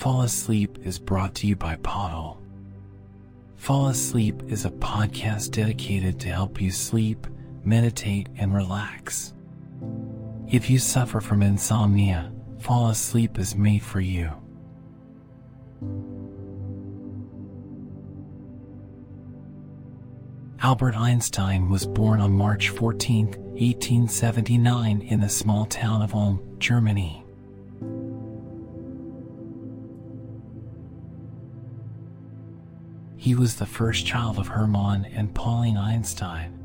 Fall Asleep is brought to you by Podle. Fall Asleep is a podcast dedicated to help you sleep, meditate, and relax. If you suffer from insomnia, Fall Asleep is made for you. Albert Einstein was born on March 14, 1879 in the small town of Ulm, Germany. He was the first child of Hermann and Pauline Einstein.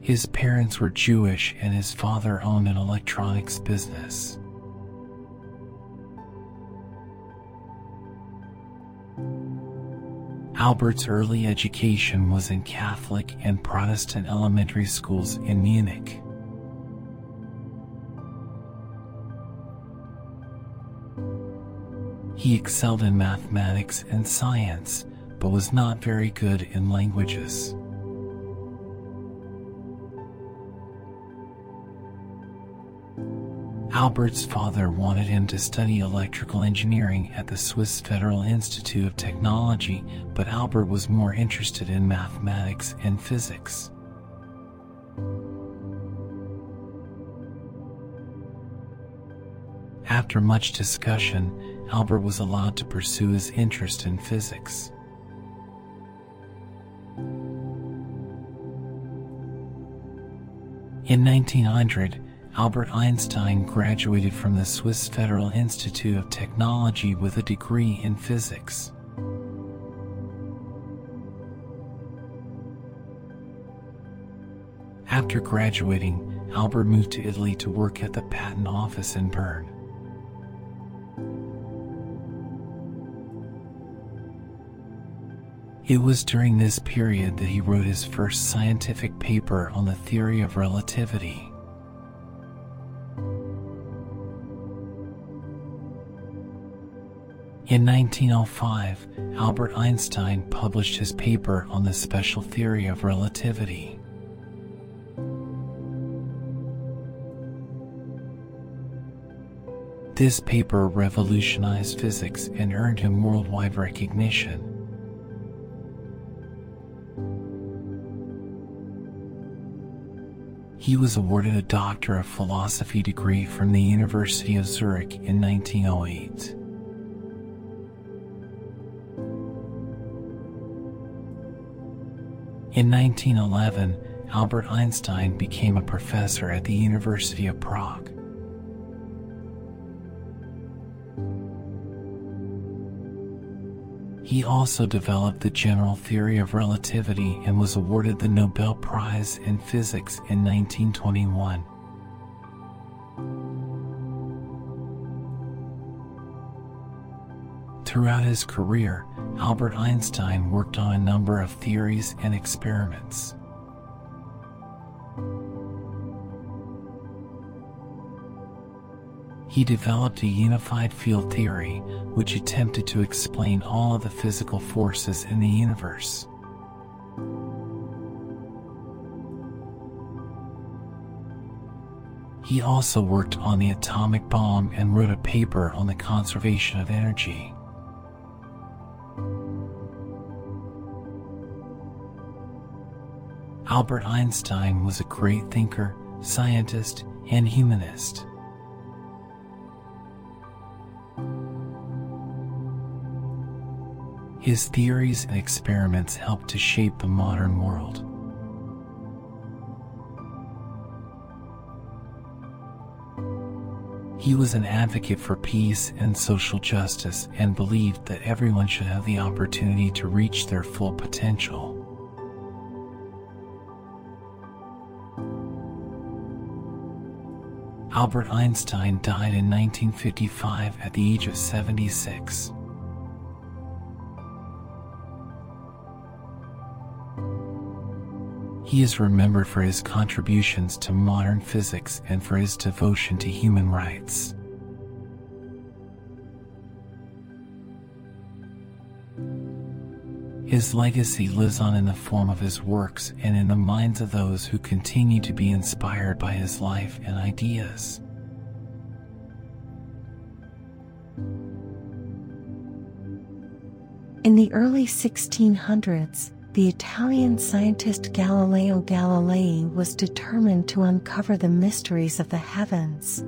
His parents were Jewish and his father owned an electronics business. Albert's early education was in Catholic and Protestant elementary schools in Munich. He excelled in mathematics and science, but was not very good in languages. Albert's father wanted him to study electrical engineering at the Swiss Federal Institute of Technology, but Albert was more interested in mathematics and physics. After much discussion, Albert was allowed to pursue his interest in physics. In 1900, Albert Einstein graduated from the Swiss Federal Institute of Technology with a degree in physics. After graduating, Albert moved to Italy to work at the patent office in Bern. It was during this period that he wrote his first scientific paper on the theory of relativity. In 1905, Albert Einstein published his paper on the special theory of relativity. This paper revolutionized physics and earned him worldwide recognition. He was awarded a Doctor of Philosophy degree from the University of Zurich in 1908. In 1911, Albert Einstein became a professor at the University of Prague. He also developed the general theory of relativity and was awarded the Nobel Prize in Physics in 1921. Throughout his career, Albert Einstein worked on a number of theories and experiments. He developed a unified field theory, which attempted to explain all of the physical forces in the universe. He also worked on the atomic bomb and wrote a paper on the conservation of energy. Albert Einstein was a great thinker, scientist, and humanist. His theories and experiments helped to shape the modern world. He was an advocate for peace and social justice and believed that everyone should have the opportunity to reach their full potential. Albert Einstein died in 1955 at the age of 76. He is remembered for his contributions to modern physics and for his devotion to human rights. His legacy lives on in the form of his works and in the minds of those who continue to be inspired by his life and ideas. In the early 1600s, the Italian scientist Galileo Galilei was determined to uncover the mysteries of the heavens.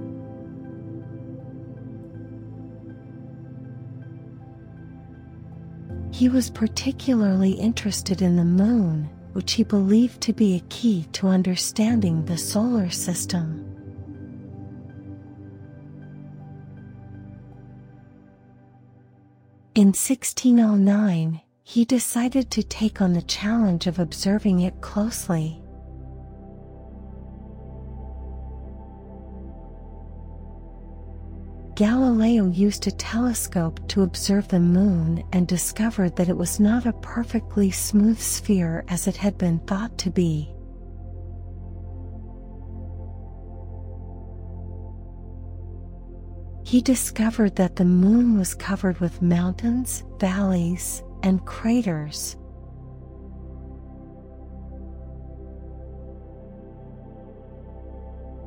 He was particularly interested in the moon, which he believed to be a key to understanding the solar system. In 1609, he decided to take on the challenge of observing it closely. Galileo used a telescope to observe the moon and discovered that it was not a perfectly smooth sphere as it had been thought to be. He discovered that the moon was covered with mountains, valleys, and craters.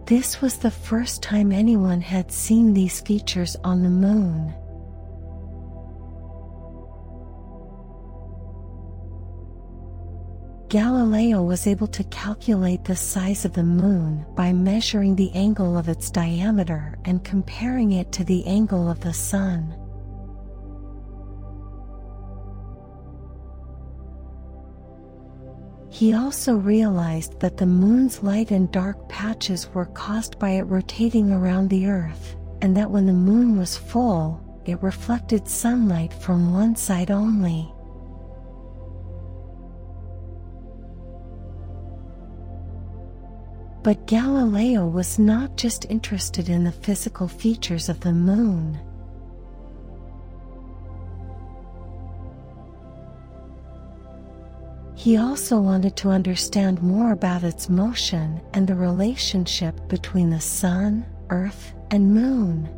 This was the first time anyone had seen these features on the moon. Galileo was able to calculate the size of the moon by measuring the angle of its diameter and comparing it to the angle of the sun. He also realized that the moon's light and dark patches were caused by it rotating around the Earth, and that when the moon was full, it reflected sunlight from one side only. But Galileo was not just interested in the physical features of the moon. He also wanted to understand more about its motion and the relationship between the sun, earth, and moon.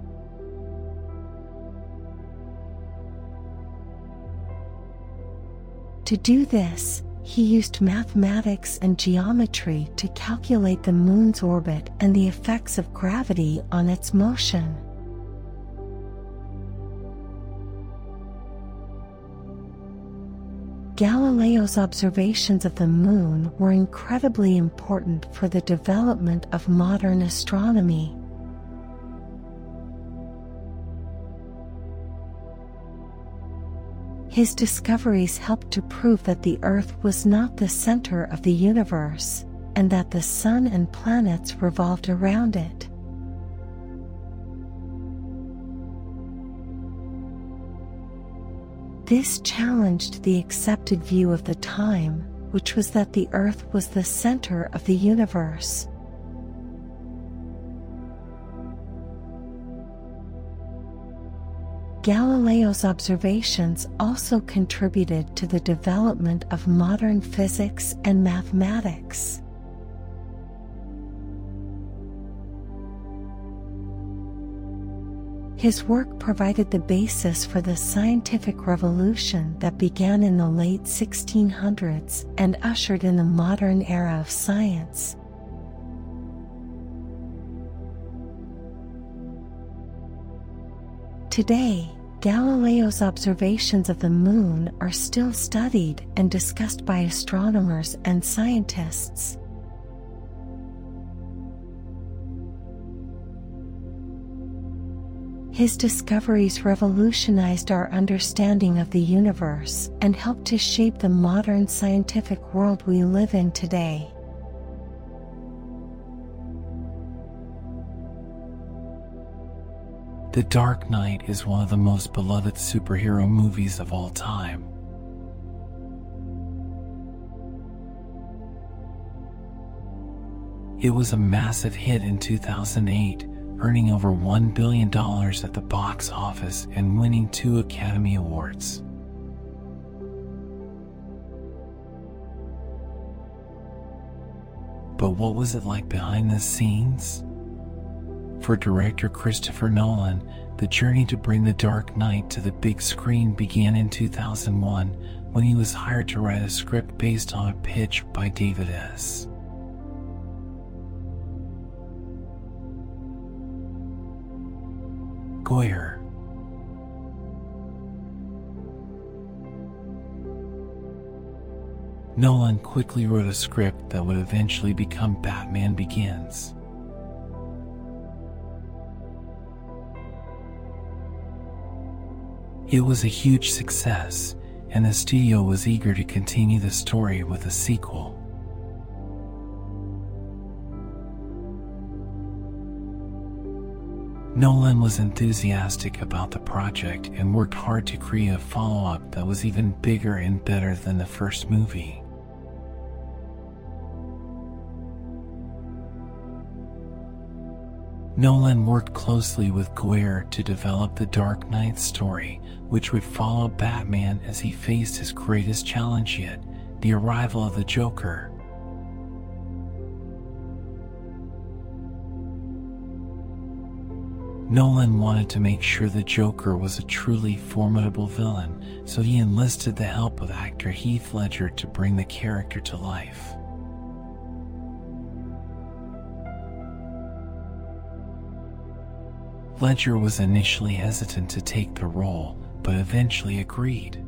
To do this, he used mathematics and geometry to calculate the moon's orbit and the effects of gravity on its motion. Galileo's observations of the moon were incredibly important for the development of modern astronomy. His discoveries helped to prove that the Earth was not the center of the universe, and that the sun and planets revolved around it. This challenged the accepted view of the time, which was that the Earth was the center of the universe. Galileo's observations also contributed to the development of modern physics and mathematics. His work provided the basis for the scientific revolution that began in the late 1600s and ushered in the modern era of science. Today, Galileo's observations of the moon are still studied and discussed by astronomers and scientists. His discoveries revolutionized our understanding of the universe and helped to shape the modern scientific world we live in today. The Dark Knight is one of the most beloved superhero movies of all time. It was a massive hit in 2008, earning over $1 billion at the box office and winning 2 Academy Awards. But what was it like behind the scenes? For director Christopher Nolan, the journey to bring The Dark Knight to the big screen began in 2001 when he was hired to write a script based on a pitch by David S. Goyer. Nolan quickly wrote a script that would eventually become Batman Begins. It was a huge success, and the studio was eager to continue the story with a sequel. Nolan was enthusiastic about the project and worked hard to create a follow-up that was even bigger and better than the first movie. Nolan worked closely with Goyer to develop the Dark Knight story, which would follow Batman as he faced his greatest challenge yet, the arrival of the Joker. Nolan wanted to make sure the Joker was a truly formidable villain, so he enlisted the help of actor Heath Ledger to bring the character to life. Ledger was initially hesitant to take the role, but eventually agreed.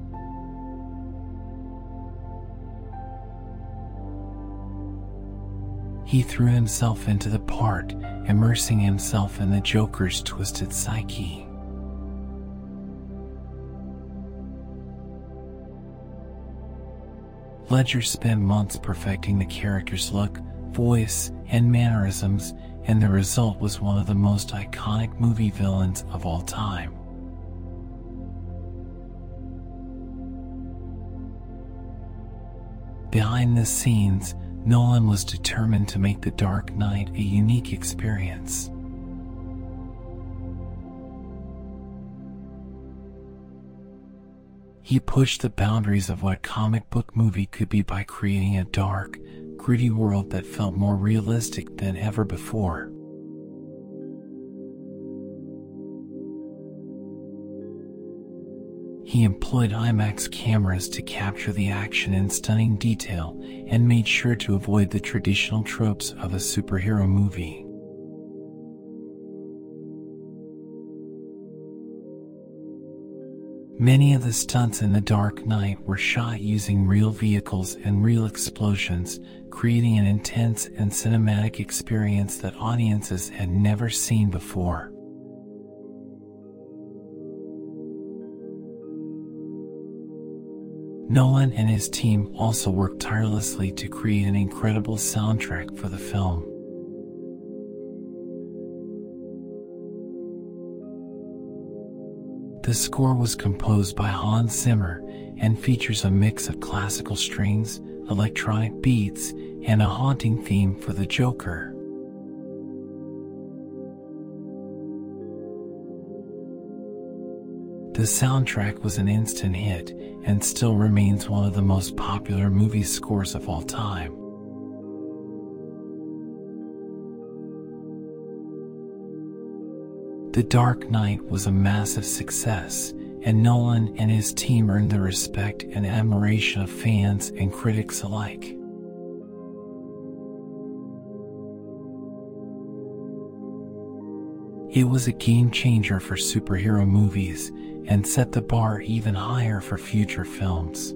He threw himself into the part, immersing himself in the Joker's twisted psyche. Ledger spent months perfecting the character's look, voice, and mannerisms, and the result was one of the most iconic movie villains of all time. Behind the scenes, Nolan was determined to make The Dark Knight a unique experience. He pushed the boundaries of what a comic book movie could be by creating a dark, gritty world that felt more realistic than ever before. He employed IMAX cameras to capture the action in stunning detail and made sure to avoid the traditional tropes of a superhero movie. Many of the stunts in The Dark Knight were shot using real vehicles and real explosions, creating an intense and cinematic experience that audiences had never seen before. Nolan and his team also worked tirelessly to create an incredible soundtrack for the film. The score was composed by Hans Zimmer and features a mix of classical strings, electronic beats, and a haunting theme for the Joker. The soundtrack was an instant hit and still remains one of the most popular movie scores of all time. The Dark Knight was a massive success, and Nolan and his team earned the respect and admiration of fans and critics alike. It was a game changer for superhero movies and set the bar even higher for future films.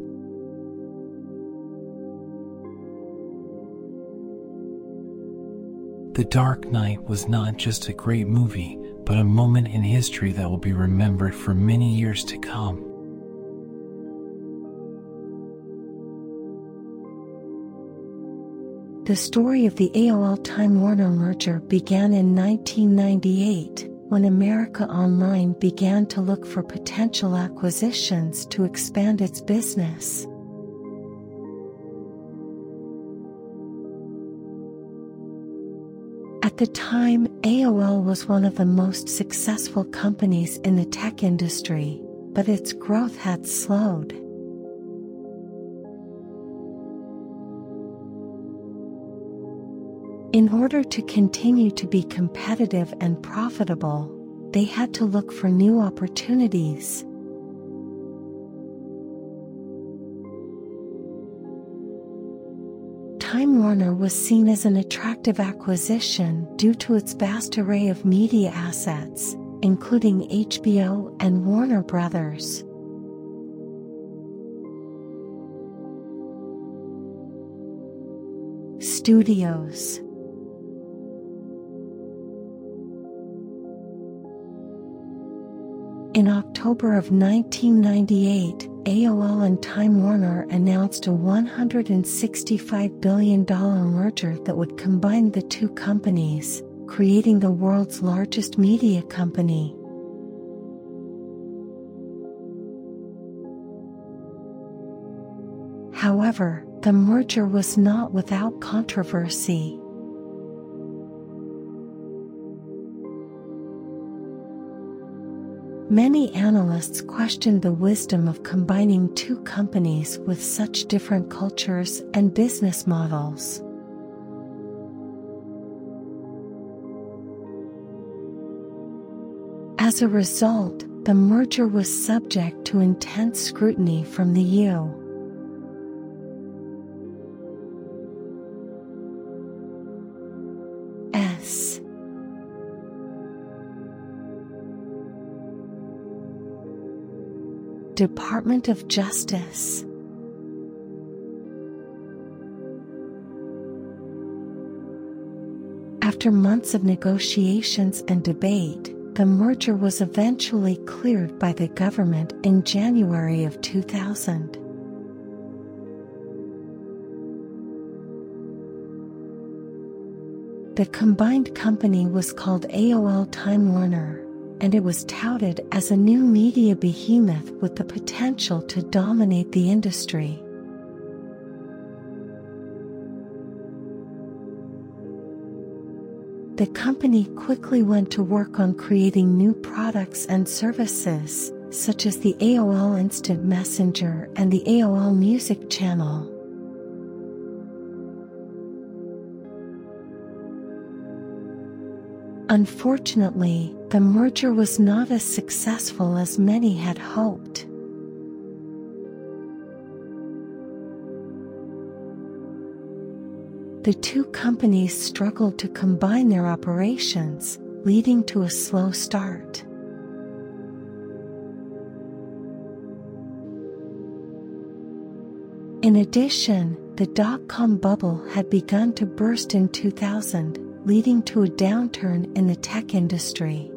The Dark Knight was not just a great movie, but a moment in history that will be remembered for many years to come. The story of the AOL Time Warner merger began in 1998, when America Online began to look for potential acquisitions to expand its business. At the time, AOL was one of the most successful companies in the tech industry, but its growth had slowed. In order to continue to be competitive and profitable, they had to look for new opportunities. Warner was seen as an attractive acquisition due to its vast array of media assets, including HBO and Warner Brothers. Studios. In October of 1998, AOL and Time Warner announced a $165 billion merger that would combine the two companies, creating the world's largest media company. However, the merger was not without controversy. Many analysts questioned the wisdom of combining two companies with such different cultures and business models. As a result, the merger was subject to intense scrutiny from the EU. Department of Justice. After months of negotiations and debate, the merger was eventually cleared by the government in January of 2000. The combined company was called AOL Time Warner, and it was touted as a new media behemoth with the potential to dominate the industry. The company quickly went to work on creating new products and services, such as the AOL Instant Messenger and the AOL Music Channel. Unfortunately, the merger was not as successful as many had hoped. The two companies struggled to combine their operations, leading to a slow start. In addition, the dot-com bubble had begun to burst in 2000. Leading to a downturn in the tech industry.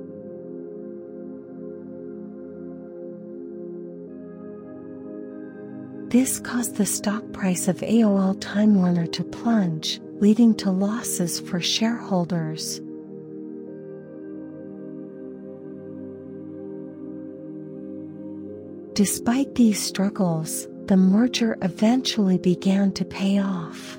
This caused the stock price of AOL Time Warner to plunge, leading to losses for shareholders. Despite these struggles, the merger eventually began to pay off.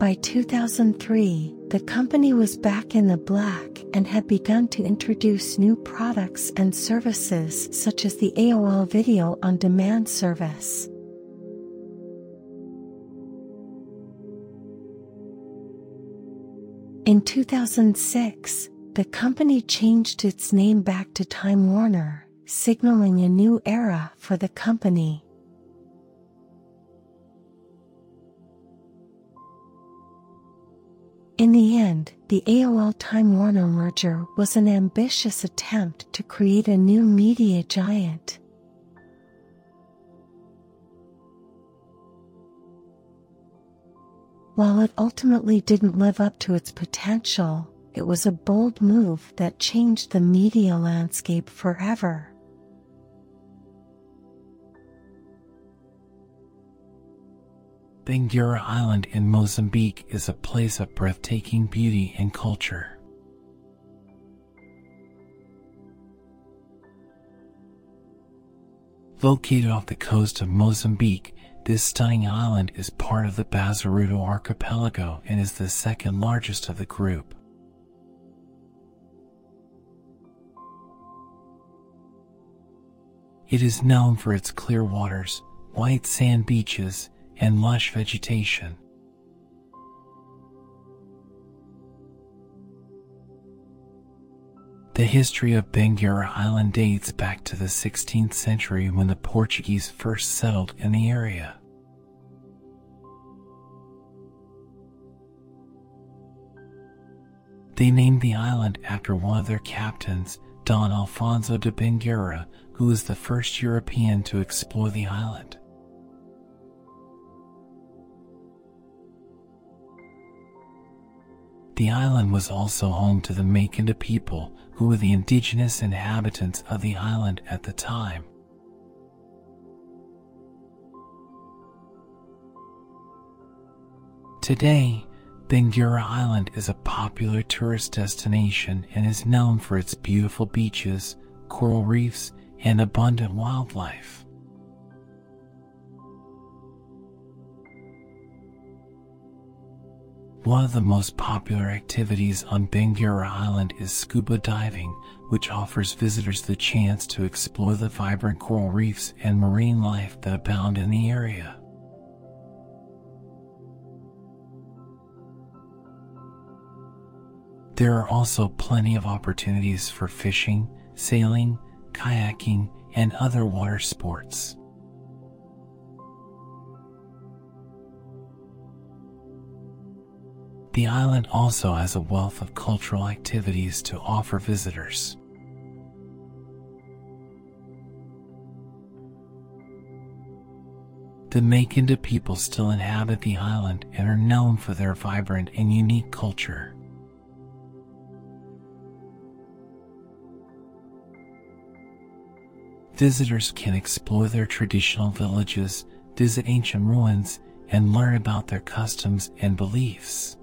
By 2003, the company was back in the black and had begun to introduce new products and services such as the AOL Video on Demand service. In 2006, the company changed its name back to Time Warner, signaling a new era for the company. In the end, the AOL Time Warner merger was an ambitious attempt to create a new media giant. While it ultimately didn't live up to its potential, it was a bold move that changed the media landscape forever. Benguerra Island in Mozambique is a place of breathtaking beauty and culture. Located off the coast of Mozambique, this stunning island is part of the Bazaruto Archipelago and is the second largest of the group. It is known for its clear waters, white sand beaches, and lush vegetation. The history of Benguerra Island dates back to the 16th century when the Portuguese first settled in the area. They named the island after one of their captains, Don Alfonso de Benguerra, who was the first European to explore the island. The island was also home to the Makinda people, who were the indigenous inhabitants of the island at the time. Today, Benguerra Island is a popular tourist destination and is known for its beautiful beaches, coral reefs, and abundant wildlife. One of the most popular activities on Benguerra Island is scuba diving, which offers visitors the chance to explore the vibrant coral reefs and marine life that abound in the area. There are also plenty of opportunities for fishing, sailing, kayaking, and other water sports. The island also has a wealth of cultural activities to offer visitors. The Makinda people still inhabit the island and are known for their vibrant and unique culture. Visitors can explore their traditional villages, visit ancient ruins, and learn about their customs and beliefs.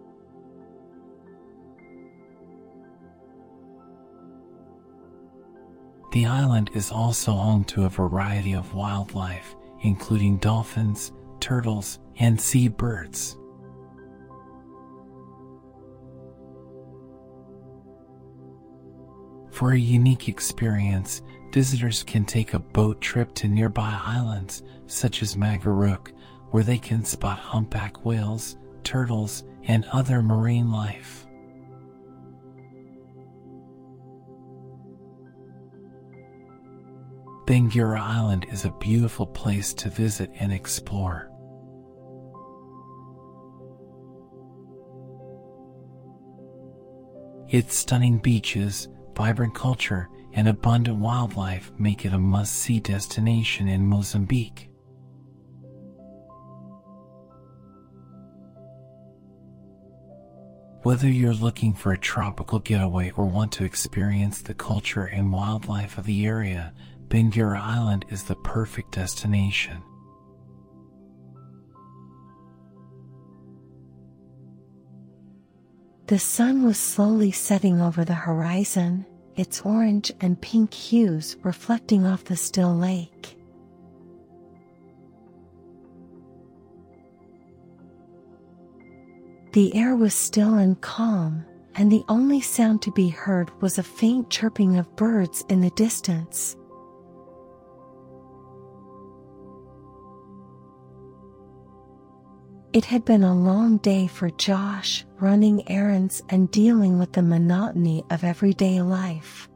The island is also home to a variety of wildlife, including dolphins, turtles, and seabirds. For a unique experience, visitors can take a boat trip to nearby islands, such as Magaruk, where they can spot humpback whales, turtles, and other marine life. Benguerra Island is a beautiful place to visit and explore. Its stunning beaches, vibrant culture, and abundant wildlife make it a must-see destination in Mozambique. Whether you're looking for a tropical getaway or want to experience the culture and wildlife of the area, Benguerra Island is the perfect destination. The sun was slowly setting over the horizon, its orange and pink hues reflecting off the still lake. The air was still and calm, and the only sound to be heard was a faint chirping of birds in the distance. It had been a long day for Josh, running errands and dealing with the monotony of everyday life.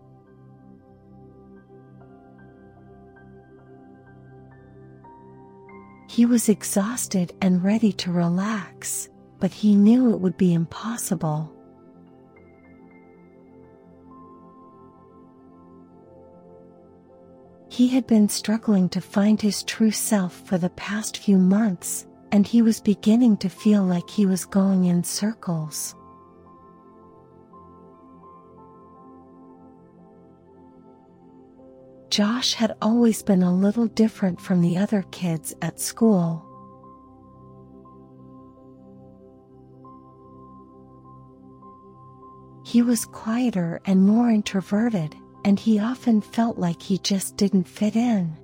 He was exhausted and ready to relax, but he knew it would be impossible. He had been struggling to find his true self for the past few months, and he was beginning to feel like he was going in circles. Josh had always been a little different from the other kids at school. He was quieter and more introverted, and he often felt like he just didn't fit in.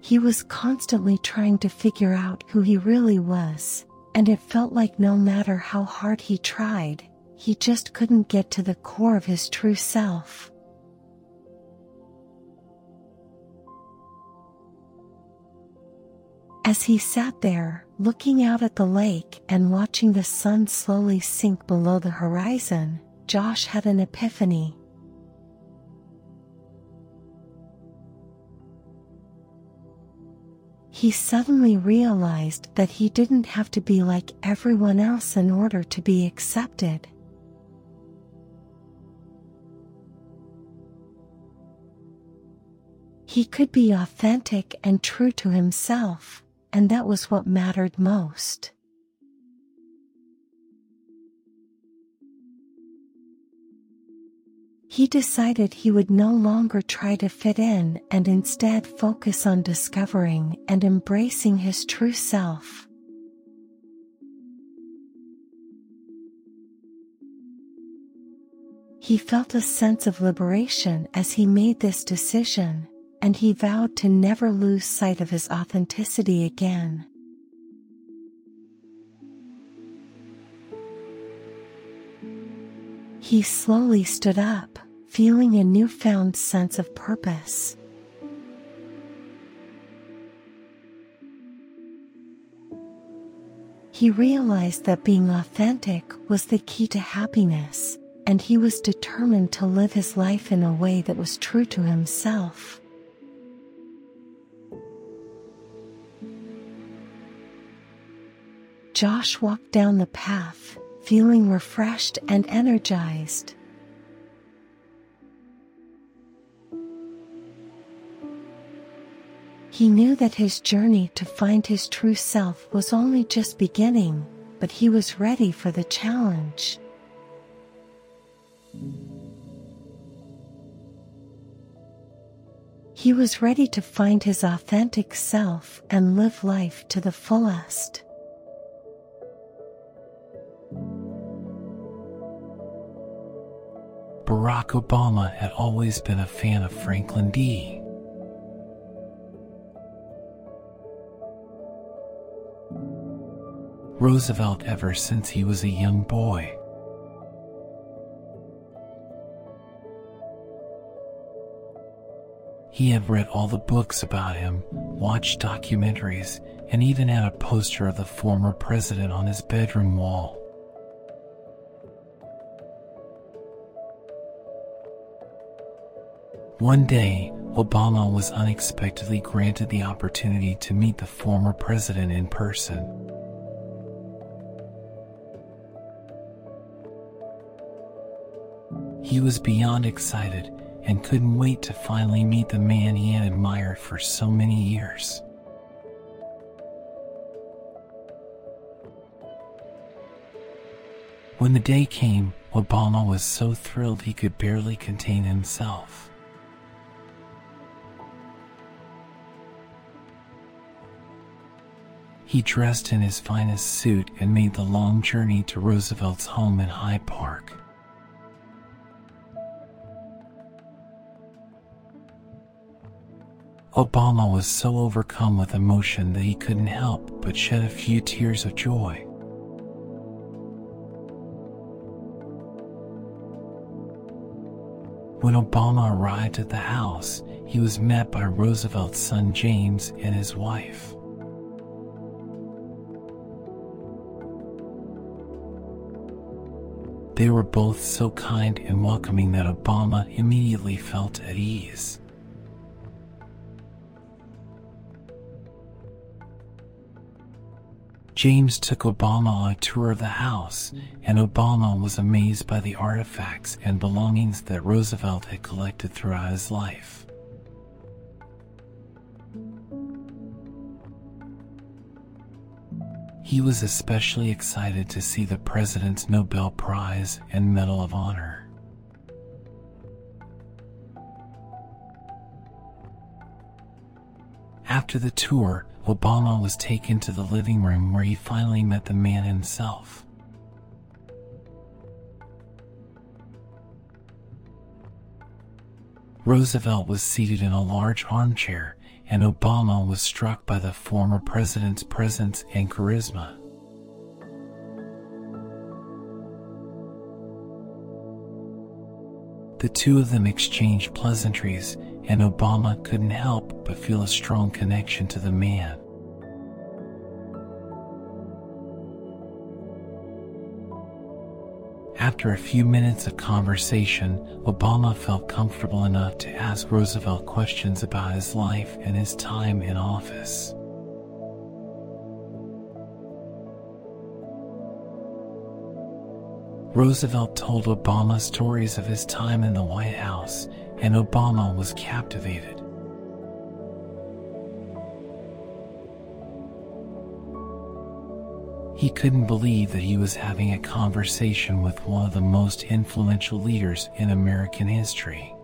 He was constantly trying to figure out who he really was, and it felt like no matter how hard he tried, he just couldn't get to the core of his true self. as he sat there, looking out at the lake and watching the sun slowly sink below the horizon, Josh had an epiphany. He suddenly realized that he didn't have to be like everyone else in order to be accepted. He could be authentic and true to himself, and that was what mattered most. He decided he would no longer try to fit in and instead focus on discovering and embracing his true self. He felt a sense of liberation as he made this decision, and he vowed to never lose sight of his authenticity again. He slowly stood up, feeling a newfound sense of purpose. He realized that being authentic was the key to happiness, and he was determined to live his life in a way that was true to himself. Josh walked down the path, feeling refreshed and energized. He knew that his journey to find his true self was only just beginning, but he was ready for the challenge. He was ready to find his authentic self and live life to the fullest. Barack Obama had always been a fan of Franklin D. Roosevelt ever since he was a young boy. He had read all the books about him, watched documentaries, and even had a poster of the former president on his bedroom wall. One day, Obama was unexpectedly granted the opportunity to meet the former president in person. He was beyond excited and couldn't wait to finally meet the man he had admired for so many years. When the day came, Obama was so thrilled he could barely contain himself. He dressed in his finest suit and made the long journey to Roosevelt's home in Hyde Park. Obama was so overcome with emotion that he couldn't help but shed a few tears of joy. When Obama arrived at the house, he was met by Roosevelt's son James and his wife. They were both so kind and welcoming that Obama immediately felt at ease. James took Obama on a tour of the house, and Obama was amazed by the artifacts and belongings that Roosevelt had collected throughout his life. He was especially excited to see the President's Nobel Prize and Medal of Honor. After the tour, Obama was taken to the living room where he finally met the man himself. Roosevelt was seated in a large armchair, and Obama was struck by the former president's presence and charisma. The two of them exchanged pleasantries, and Obama couldn't help but feel a strong connection to the man. After a few minutes of conversation, Obama felt comfortable enough to ask Roosevelt questions about his life and his time in office. Roosevelt told Obama stories of his time in the White House, and Obama was captivated. He couldn't believe that he was having a conversation with one of the most influential leaders in American history.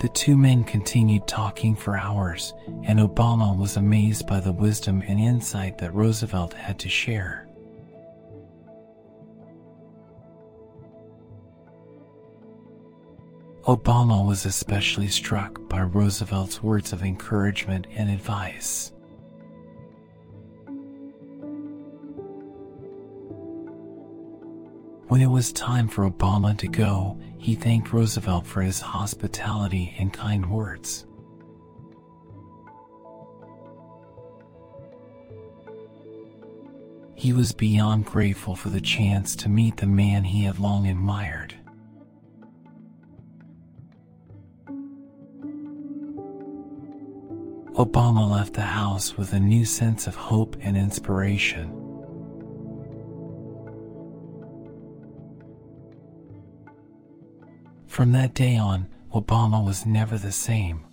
The two men continued talking for hours, and Obama was amazed by the wisdom and insight that Roosevelt had to share. Obama was especially struck by Roosevelt's words of encouragement and advice. When it was time for Obama to go, he thanked Roosevelt for his hospitality and kind words. He was beyond grateful for the chance to meet the man he had long admired. Obama left the house with a new sense of hope and inspiration. From that day on, Obama was never the same.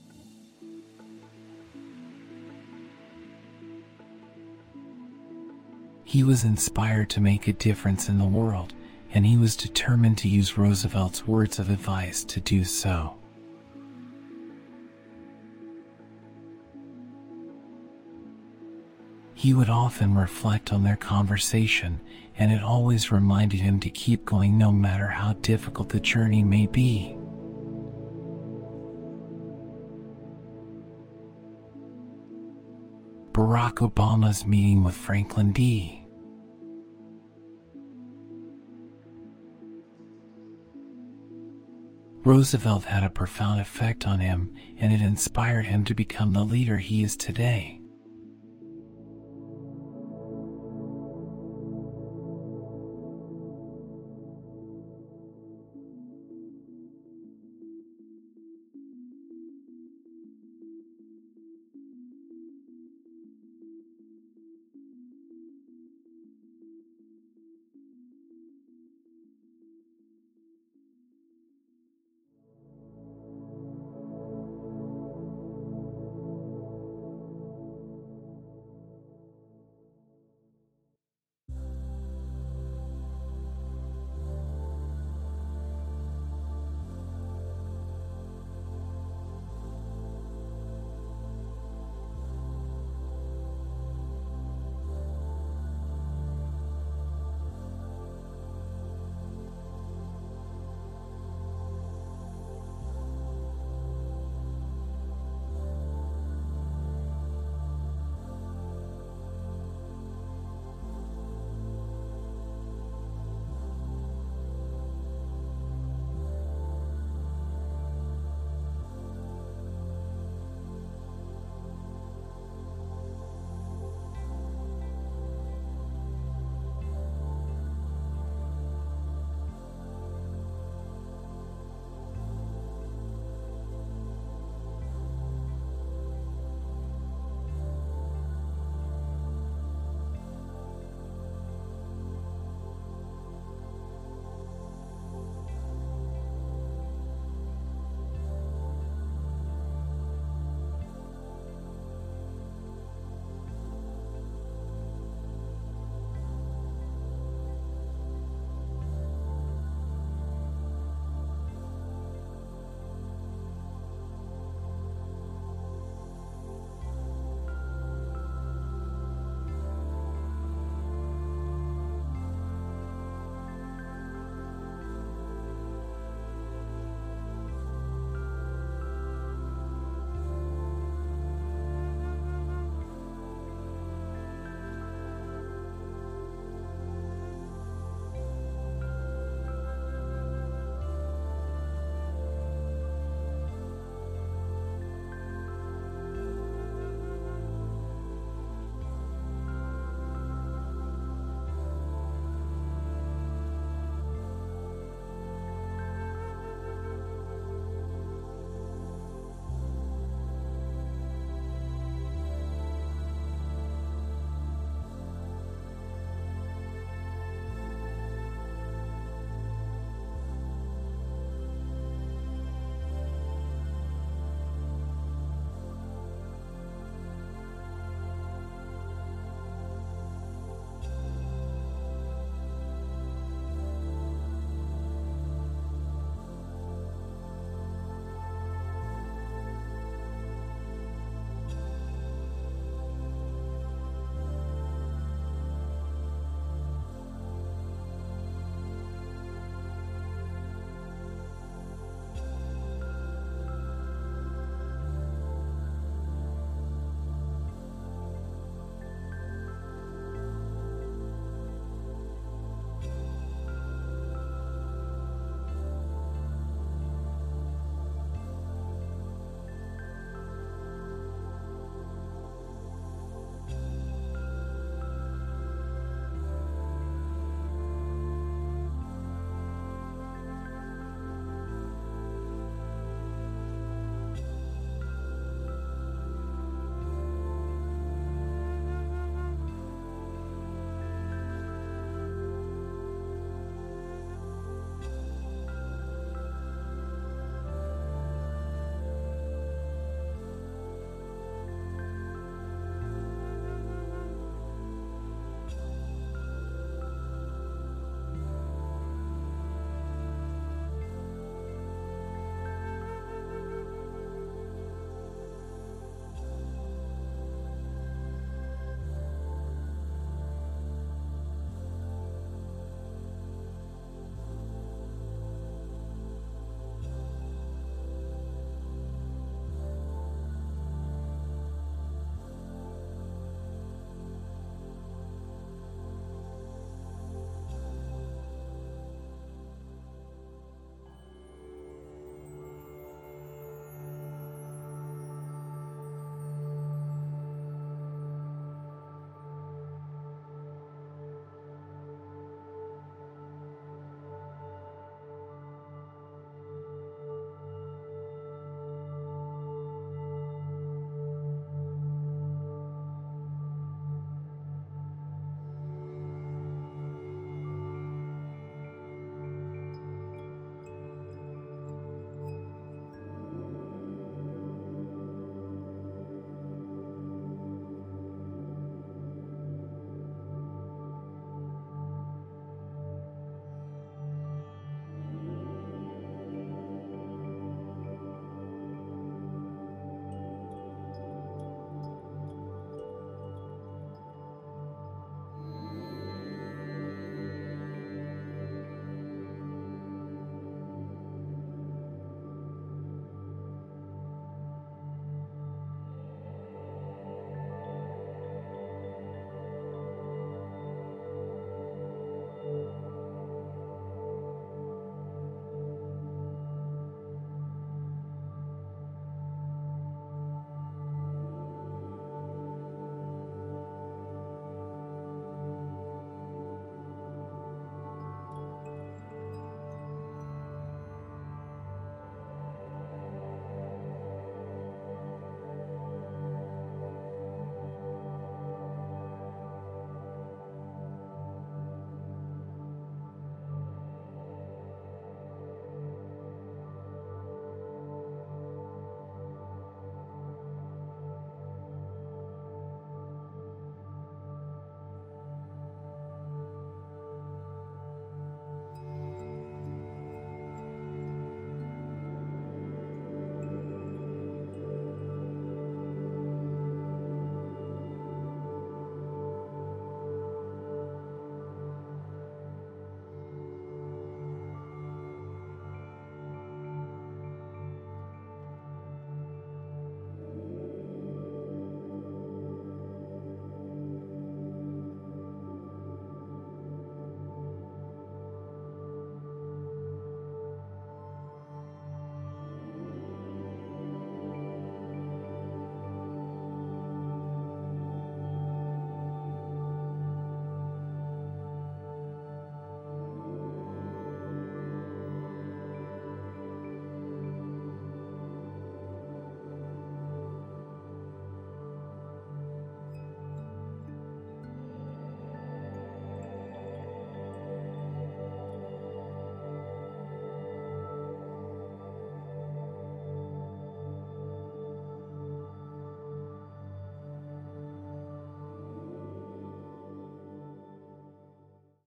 He was inspired to make a difference in the world, and he was determined to use Roosevelt's words of advice to do so. He would often reflect on their conversation, and it always reminded him to keep going no matter how difficult the journey may be. Barack Obama's meeting with Franklin D. Roosevelt had a profound effect on him, and it inspired him to become the leader he is today.